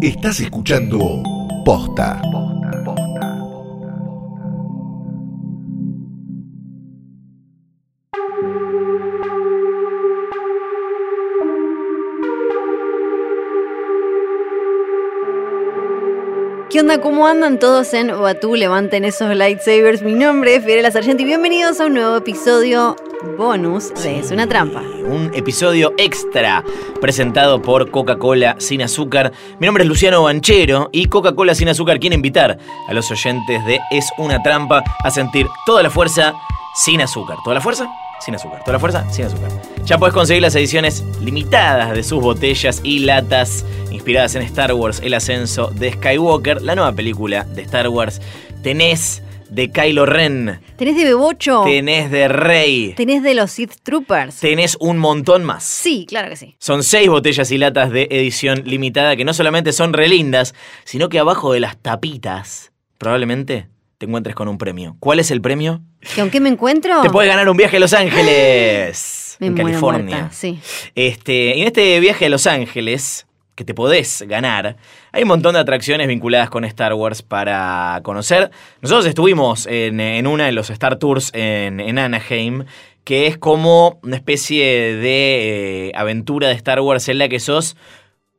Estás escuchando Posta. ¿Qué onda? ¿Cómo andan todos en Batuu? Levanten esos lightsabers. Mi nombre es Fidel La Sargenti. Bienvenidos a un nuevo episodio bonus de Es Una Trampa. Un episodio extra presentado por Coca-Cola sin azúcar. Mi nombre es Luciano Banchero y Coca-Cola sin azúcar quiere invitar a los oyentes de Es Una Trampa a sentir toda la fuerza sin azúcar. ¿Toda la fuerza? Sin azúcar. Toda la fuerza sin azúcar. Ya podés conseguir las ediciones limitadas de sus botellas y latas inspiradas en Star Wars, El Ascenso de Skywalker, la nueva película de Star Wars. Tenés de Kylo Ren. Tenés de Bebocho. Tenés de Rey. Tenés de los Sith Troopers. Tenés un montón más. Sí, claro que sí. Son 6 botellas y latas de edición limitada que no solamente son relindas, sino que abajo de las tapitas probablemente te encuentres con un premio. ¿Cuál es el premio? ¿Con qué me encuentro? Te puedes ganar un viaje a Los Ángeles. En California. Muerta, sí. Y en este viaje a Los Ángeles que te podés ganar, hay un montón de atracciones vinculadas con Star Wars para conocer. Nosotros estuvimos en una de los Star Tours en Anaheim, que es como una especie de aventura de Star Wars en la que sos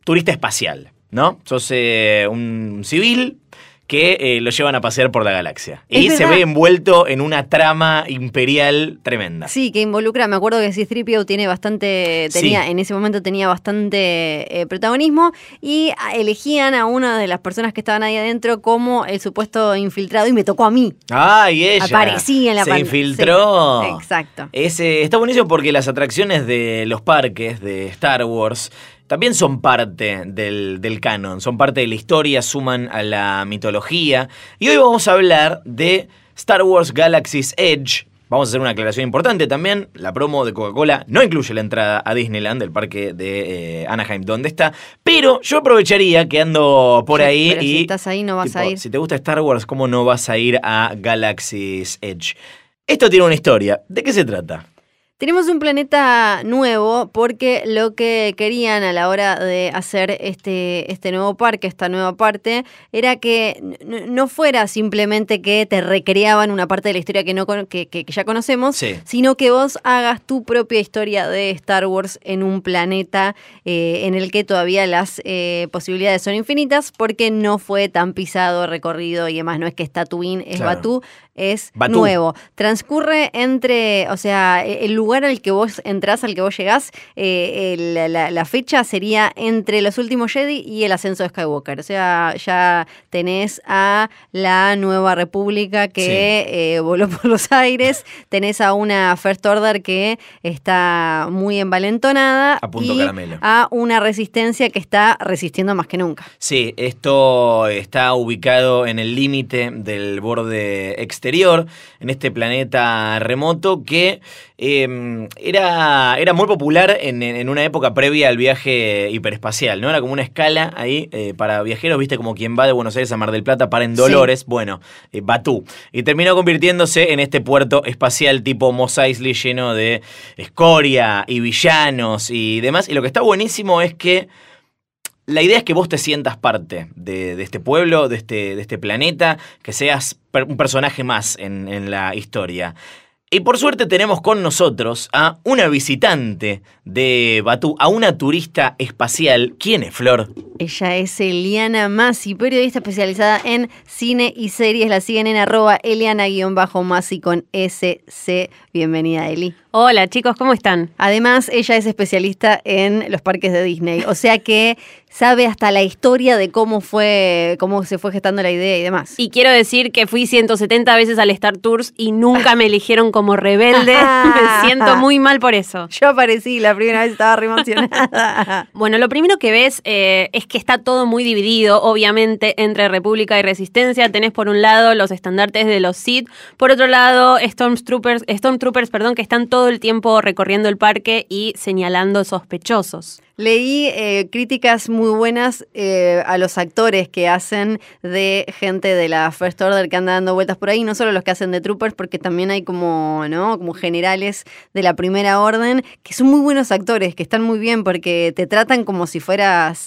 turista espacial, ¿no? Sos un civil que lo llevan a pasear por la galaxia. Y se ve envuelto en una trama imperial tremenda. Sí, que involucra, me acuerdo que C-3PO en ese momento tenía bastante protagonismo, y elegían a una de las personas que estaban ahí adentro como el supuesto infiltrado, y me tocó a mí. Ah, y ella aparecía en la pantalla. Se infiltró. Sí, exacto. Está buenísimo porque las atracciones de los parques de Star Wars también son parte del canon, son parte de la historia, suman a la mitología. Y hoy vamos a hablar de Star Wars Galaxy's Edge. Vamos a hacer una aclaración importante también. La promo de Coca-Cola no incluye la entrada a Disneyland, el parque de Anaheim, donde está. Pero yo aprovecharía que ando por ahí. Pero si estás ahí no vas a ir. Si te gusta Star Wars, ¿cómo no vas a ir a Galaxy's Edge? Esto tiene una historia. ¿De qué se trata? Tenemos un planeta nuevo porque lo que querían a la hora de hacer este nuevo parque, esta nueva parte, era que no fuera simplemente que te recreaban una parte de la historia que ya conocemos, sí, sino que vos hagas tu propia historia de Star Wars en un planeta en el que todavía las posibilidades son infinitas, porque no fue tan pisado, recorrido y demás. No es que es Tatooine, es Batuu. Es Batuu. Nuevo. Transcurre entre, o sea, el lugar al que vos entrás, al que vos llegás, la fecha sería entre los últimos Jedi y el ascenso de Skywalker. O sea, ya tenés a la Nueva República que voló por los aires, tenés a una First Order que está muy envalentonada, a punto caramelo, a una resistencia que está resistiendo más que nunca. Sí, esto está ubicado en el límite del borde exterior, en este planeta remoto que era muy popular en una época previa al viaje hiperespacial, ¿no? Era como una escala ahí para viajeros, viste, como quien va de Buenos Aires a Mar del Plata para en Dolores, sí, bueno, Batuu. Y terminó convirtiéndose en este puerto espacial tipo Mos Eisley, lleno de escoria y villanos y demás. Y lo que está buenísimo es que la idea es que vos te sientas parte de este pueblo, de este planeta, que seas un personaje más en la historia. Y por suerte tenemos con nosotros a una visitante de Batuu, a una turista espacial. ¿Quién es, Flor? Ella es Eliana Massi, periodista especializada en cine y series. La siguen en @Eliana_Massi con SC. Bienvenida, Eli. Hola, chicos, ¿cómo están? Además, ella es especialista en los parques de Disney, o sea que sabe hasta la historia de cómo se fue gestando la idea y demás. Y quiero decir que fui 170 veces al Star Tours y nunca me eligieron como rebelde. Me siento muy mal por eso. Yo aparecí la primera vez, estaba re emocionada. Bueno, lo primero que ves es que está todo muy dividido, obviamente, entre República y Resistencia. Tenés por un lado los estandartes de los Sith, por otro lado Stormtroopers, que están todo el tiempo recorriendo el parque y señalando sospechosos. Leí críticas muy buenas a los actores que hacen de gente de la First Order que anda dando vueltas por ahí, no solo los que hacen de Troopers, porque también hay como como, ¿no? Como generales de la Primera Orden, que son muy buenos actores, que están muy bien porque te tratan como si fueras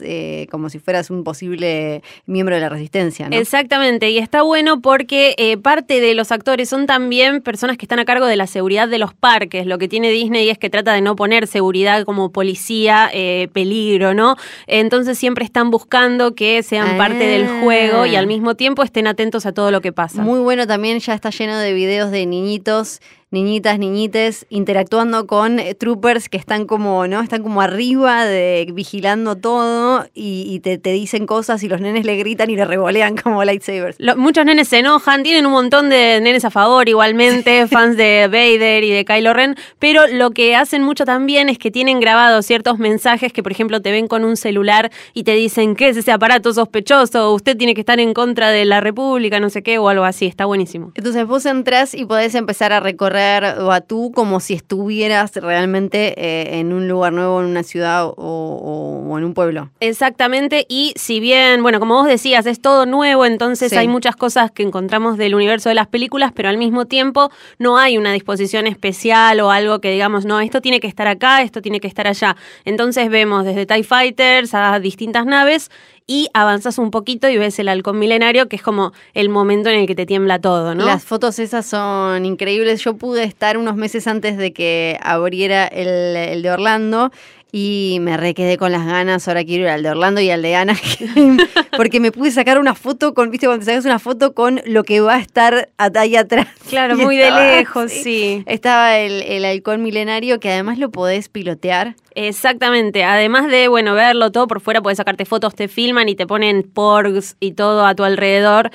un posible miembro de la Resistencia, ¿no? Exactamente, y está bueno porque parte de los actores son también personas que están a cargo de la seguridad de los parques. Lo que tiene Disney es que trata de no poner seguridad como policía, peligro, ¿no? Entonces siempre están buscando que sean parte del juego y al mismo tiempo estén atentos a todo lo que pasa. Muy bueno también, ya está lleno de videos de niñitos, niñitas, niñites, interactuando con troopers que están como, ¿no? Están como arriba, vigilando todo y te dicen cosas y los nenes le gritan y le revolean como lightsabers. Muchos nenes se enojan, tienen un montón de nenes a favor igualmente, fans de Vader y de Kylo Ren, pero lo que hacen mucho también es que tienen grabados ciertos mensajes que, por ejemplo, te ven con un celular y te dicen, ¿qué es ese aparato sospechoso? Usted tiene que estar en contra de la República, no sé qué, o algo así, está buenísimo. Entonces vos entrás y podés empezar a recorrer Batuu como si estuvieras realmente en un lugar nuevo, en una ciudad o en un pueblo. Exactamente, y si bien, bueno, como vos decías, es todo nuevo, entonces sí, hay muchas cosas que encontramos del universo de las películas, pero al mismo tiempo no hay una disposición especial o algo que digamos, no, esto tiene que estar acá, esto tiene que estar allá. Entonces vemos desde TIE Fighters a distintas naves y avanzas un poquito y ves el Halcón Milenario, que es como el momento en el que te tiembla todo, ¿no? Las fotos esas son increíbles. Yo pude estar unos meses antes de que abriera el de Orlando y me requedé con las ganas. Ahora quiero ir al de Orlando y al de Anaheim porque me pude sacar una foto con, viste, cuando te sacas una foto con lo que va a estar ahí atrás. Claro, muy de lejos, sí. Estaba el Halcón Milenario, que además lo podés pilotear. Exactamente, además de, bueno, verlo todo por fuera, podés sacarte fotos, te filman y te ponen porgs y todo a tu alrededor,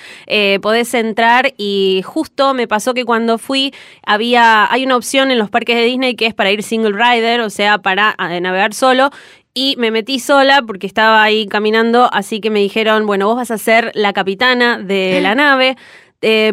podés entrar y justo me pasó que cuando fui hay una opción en los parques de Disney que es para ir single rider, o sea, para navegar solo. Y me metí sola porque estaba ahí caminando, así que me dijeron, bueno, vos vas a ser la capitana de la nave.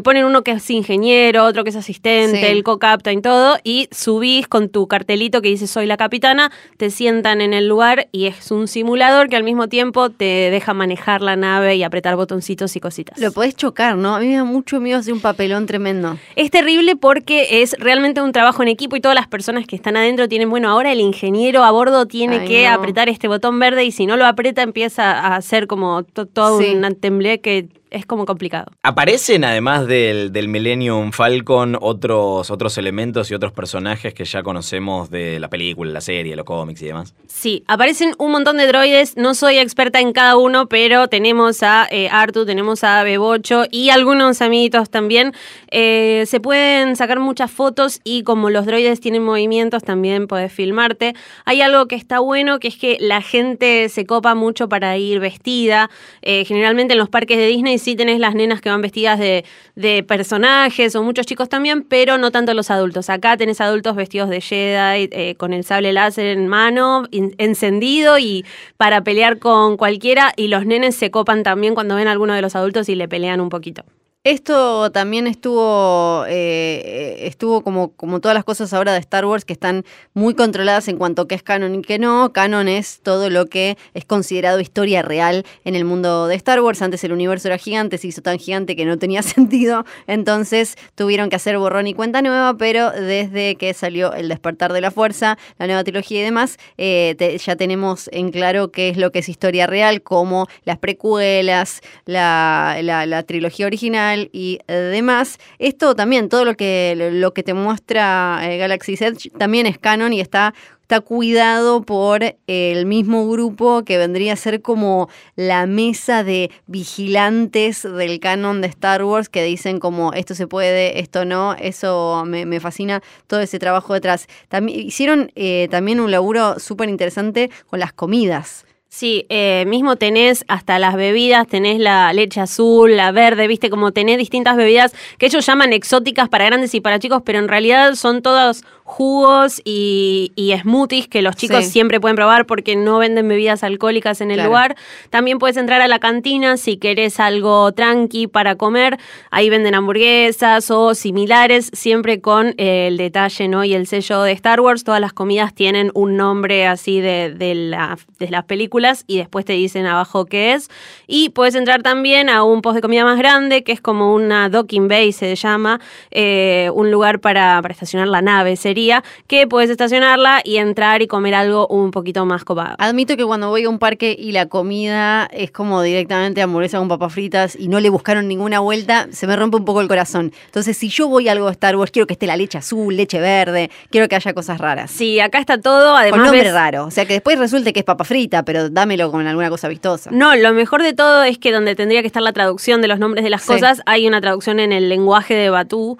Ponen uno que es ingeniero, otro que es asistente, sí, el co-captain, todo, y subís con tu cartelito que dice soy la capitana, te sientan en el lugar y es un simulador que al mismo tiempo te deja manejar la nave y apretar botoncitos y cositas. Lo podés chocar, ¿no? A mí me da mucho miedo hacer un papelón tremendo. Es terrible porque es realmente un trabajo en equipo y todas las personas que están adentro tienen, bueno, ahora el ingeniero a bordo tiene que apretar este botón verde y si no lo aprieta empieza a hacer como todo un tembleque. Es como complicado. Aparecen, además del Millennium Falcon, otros elementos y otros personajes que ya conocemos de la película, la serie, los cómics y demás. Sí, aparecen un montón de droides. No soy experta en cada uno, pero tenemos a Artu, tenemos a Bebocho y algunos amiguitos también. Se pueden sacar muchas fotos y como los droides tienen movimientos, también podés filmarte. Hay algo que está bueno, que es que la gente se copa mucho para ir vestida. Generalmente en los parques de Disney sí tenés las nenas que van vestidas de personajes o muchos chicos también, pero no tanto los adultos. Acá tenés adultos vestidos de Jedi, con el sable láser en mano, encendido y para pelear con cualquiera, y los nenes se copan también cuando ven a alguno de los adultos y le pelean un poquito. Esto también estuvo como todas las cosas ahora de Star Wars que están muy controladas en cuanto a qué es canon y qué no. Canon es todo lo que es considerado historia real en el mundo de Star Wars. Antes el universo era gigante, se hizo tan gigante que no tenía sentido. Entonces tuvieron que hacer borrón y cuenta nueva, pero desde que salió El Despertar de la Fuerza, la nueva trilogía y demás, ya tenemos en claro qué es lo que es historia real, como las precuelas, la trilogía original y demás. Esto también, todo lo que te muestra Galaxy's Edge también es canon y está cuidado por el mismo grupo que vendría a ser como la mesa de vigilantes del canon de Star Wars, que dicen como esto se puede, esto no. Eso me fascina, todo ese trabajo detrás. Hicieron también un laburo súper interesante con las comidas. Sí, mismo tenés hasta las bebidas, tenés la leche azul, la verde, viste, como tenés distintas bebidas que ellos llaman exóticas para grandes y para chicos, pero en realidad son todas jugos y smoothies que los chicos siempre pueden probar porque no venden bebidas alcohólicas en el lugar. También puedes entrar a la cantina si querés algo tranqui para comer. Ahí venden hamburguesas o similares, siempre con el detalle, ¿no?, y el sello de Star Wars. Todas las comidas tienen un nombre así de las películas y después te dicen abajo qué es. Y puedes entrar también a un post de comida más grande, que es como una docking bay, se llama, un lugar para estacionar la nave, sería, que puedes estacionarla y entrar y comer algo un poquito más copado. Admito que cuando voy a un parque y la comida es como directamente hamburguesa con papas fritas y no le buscaron ninguna vuelta, se me rompe un poco el corazón. Entonces, si yo voy a algo de Star Wars, quiero que esté la leche azul, leche verde, quiero que haya cosas raras. Sí, acá está todo, además con nombre raro, o sea, que después resulte que es papa frita, pero dámelo con alguna cosa vistosa. No, lo mejor de todo es que donde tendría que estar la traducción de los nombres de las cosas, hay una traducción en el lenguaje de Batuu,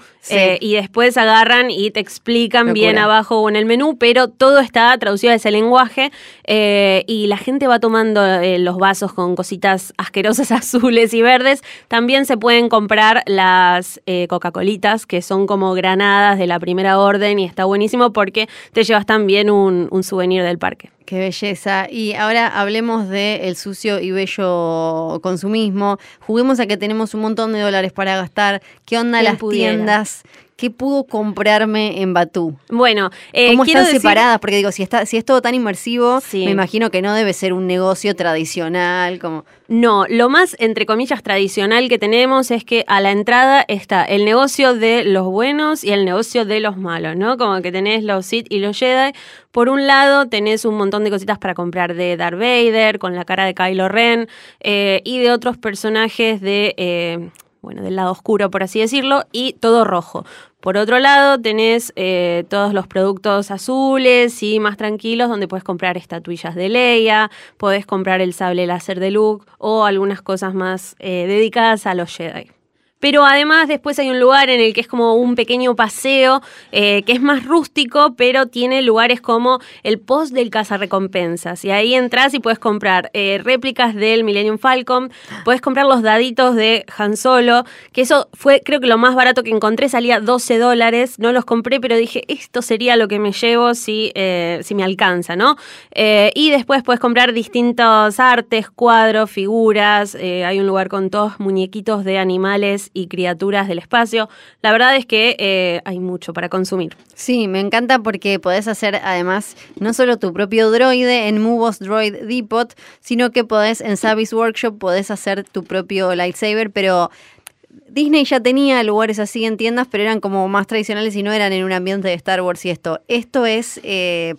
y después agarran y te explican bien abajo o en el menú, pero todo está traducido a ese lenguaje, y la gente va tomando los vasos con cositas asquerosas azules y verdes. También se pueden comprar las Coca-Colitas, que son como granadas de la Primera Orden, y está buenísimo porque te llevas también un souvenir del parque. Qué belleza. Y ahora hablemos de el sucio y bello consumismo. Juguemos a que tenemos un montón de dólares para gastar. ¿Qué onda las tiendas? ¿Qué pudo comprarme en Batuu? Bueno, ¿cómo están separadas? Porque digo, si es todo tan inmersivo, me imagino que no debe ser un negocio tradicional. Como... No, lo más, entre comillas, tradicional que tenemos es que a la entrada está el negocio de los buenos y el negocio de los malos, ¿no? Como que tenés los Sith y los Jedi. Por un lado, tenés un montón de cositas para comprar de Darth Vader, con la cara de Kylo Ren, y de otros personajes de... bueno, del lado oscuro, por así decirlo, y todo rojo. Por otro lado, tenés todos los productos azules y más tranquilos, donde podés comprar estatuillas de Leia, podés comprar el sable láser de Luke o algunas cosas más dedicadas a los Jedi. Pero además después hay un lugar en el que es como un pequeño paseo que es más rústico, pero tiene lugares como el post del cazarrecompensas. Y ahí entras y puedes comprar réplicas del Millennium Falcon, puedes comprar los daditos de Han Solo, que eso fue creo que lo más barato que encontré, salía $12. No los compré, pero dije, esto sería lo que me llevo si me alcanza, ¿no? Y después puedes comprar distintos artes, cuadros, figuras. Hay un lugar con todos muñequitos de animales y criaturas del espacio. La verdad es que hay mucho para consumir. Sí, me encanta porque podés hacer además no solo tu propio droide en Muvos Droid Depot, sino que podés en Savvy's Workshop podés hacer tu propio lightsaber, pero... Disney ya tenía lugares así en tiendas, pero eran como más tradicionales y no eran en un ambiente de Star Wars y esto. Esto es,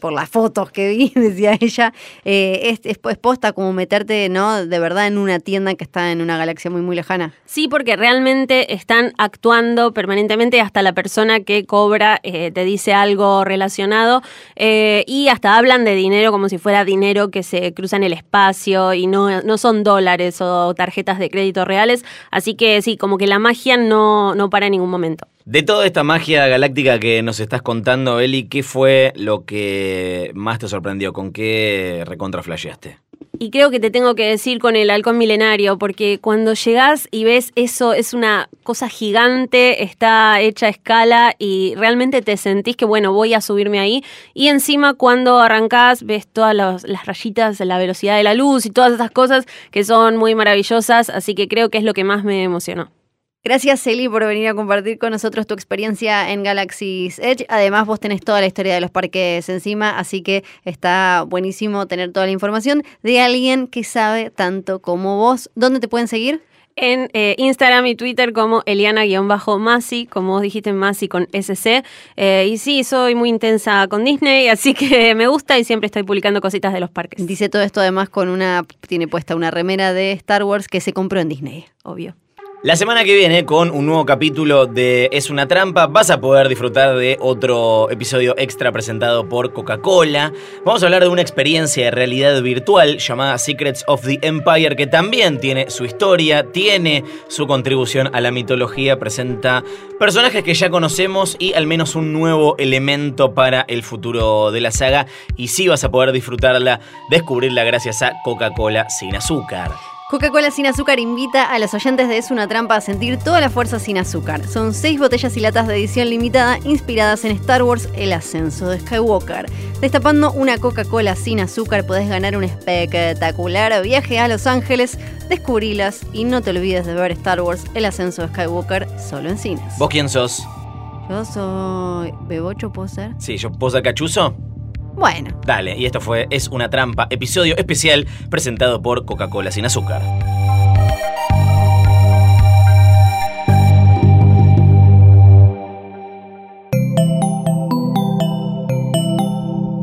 por las fotos que vi, decía ella, es posta como meterte, ¿no?, de verdad en una tienda que está en una galaxia muy, muy lejana. Sí, porque realmente están actuando permanentemente, hasta la persona que cobra te dice algo relacionado, y hasta hablan de dinero como si fuera dinero que se cruza en el espacio y no son dólares o tarjetas de crédito reales. Así que sí, como que la magia no para en ningún momento. De toda esta magia galáctica que nos estás contando, Eli, ¿qué fue lo que más te sorprendió? ¿Con qué recontraflasheaste? Y creo que te tengo que decir con el Halcón Milenario, porque cuando llegás y ves eso, es una cosa gigante, está hecha a escala y realmente te sentís que, bueno, voy a subirme ahí. Y encima cuando arrancás ves todas las rayitas, la velocidad de la luz y todas esas cosas que son muy maravillosas, así que creo que es lo que más me emocionó. Gracias, Eli, por venir a compartir con nosotros tu experiencia en Galaxy's Edge. Además, vos tenés toda la historia de los parques encima, así que está buenísimo tener toda la información de alguien que sabe tanto como vos. ¿Dónde te pueden seguir? En Instagram y Twitter como Eliana-Massi, como vos dijiste, Massi con SC. Y sí, soy muy intensa con Disney, así que me gusta y siempre estoy publicando cositas de los parques. Dice todo esto además tiene puesta una remera de Star Wars que se compró en Disney, obvio. La semana que viene, con un nuevo capítulo de Es Una Trampa, vas a poder disfrutar de otro episodio extra presentado por Coca-Cola. Vamos a hablar de una experiencia de realidad virtual llamada Secrets of the Empire, que también tiene su historia, tiene su contribución a la mitología, presenta personajes que ya conocemos y al menos un nuevo elemento para el futuro de la saga. Y sí vas a poder disfrutarla, descubrirla gracias a Coca-Cola sin azúcar. Coca-Cola sin azúcar invita a los oyentes de Es Una Trampa a sentir toda la fuerza sin azúcar. Son 6 botellas y latas de edición limitada inspiradas en Star Wars, El Ascenso de Skywalker. Destapando una Coca-Cola sin azúcar podés ganar un espectacular viaje a Los Ángeles. Descubrilas y no te olvides de ver Star Wars, El Ascenso de Skywalker, solo en cines. ¿Vos quién sos? Yo soy... ¿Bebocho puedo ser? Sí, yo puedo ser cachuzo. Bueno. Dale, y esto fue Es Una Trampa, episodio especial presentado por Coca-Cola sin azúcar.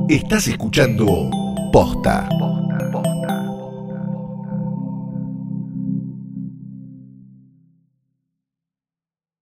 Estás escuchando Posta.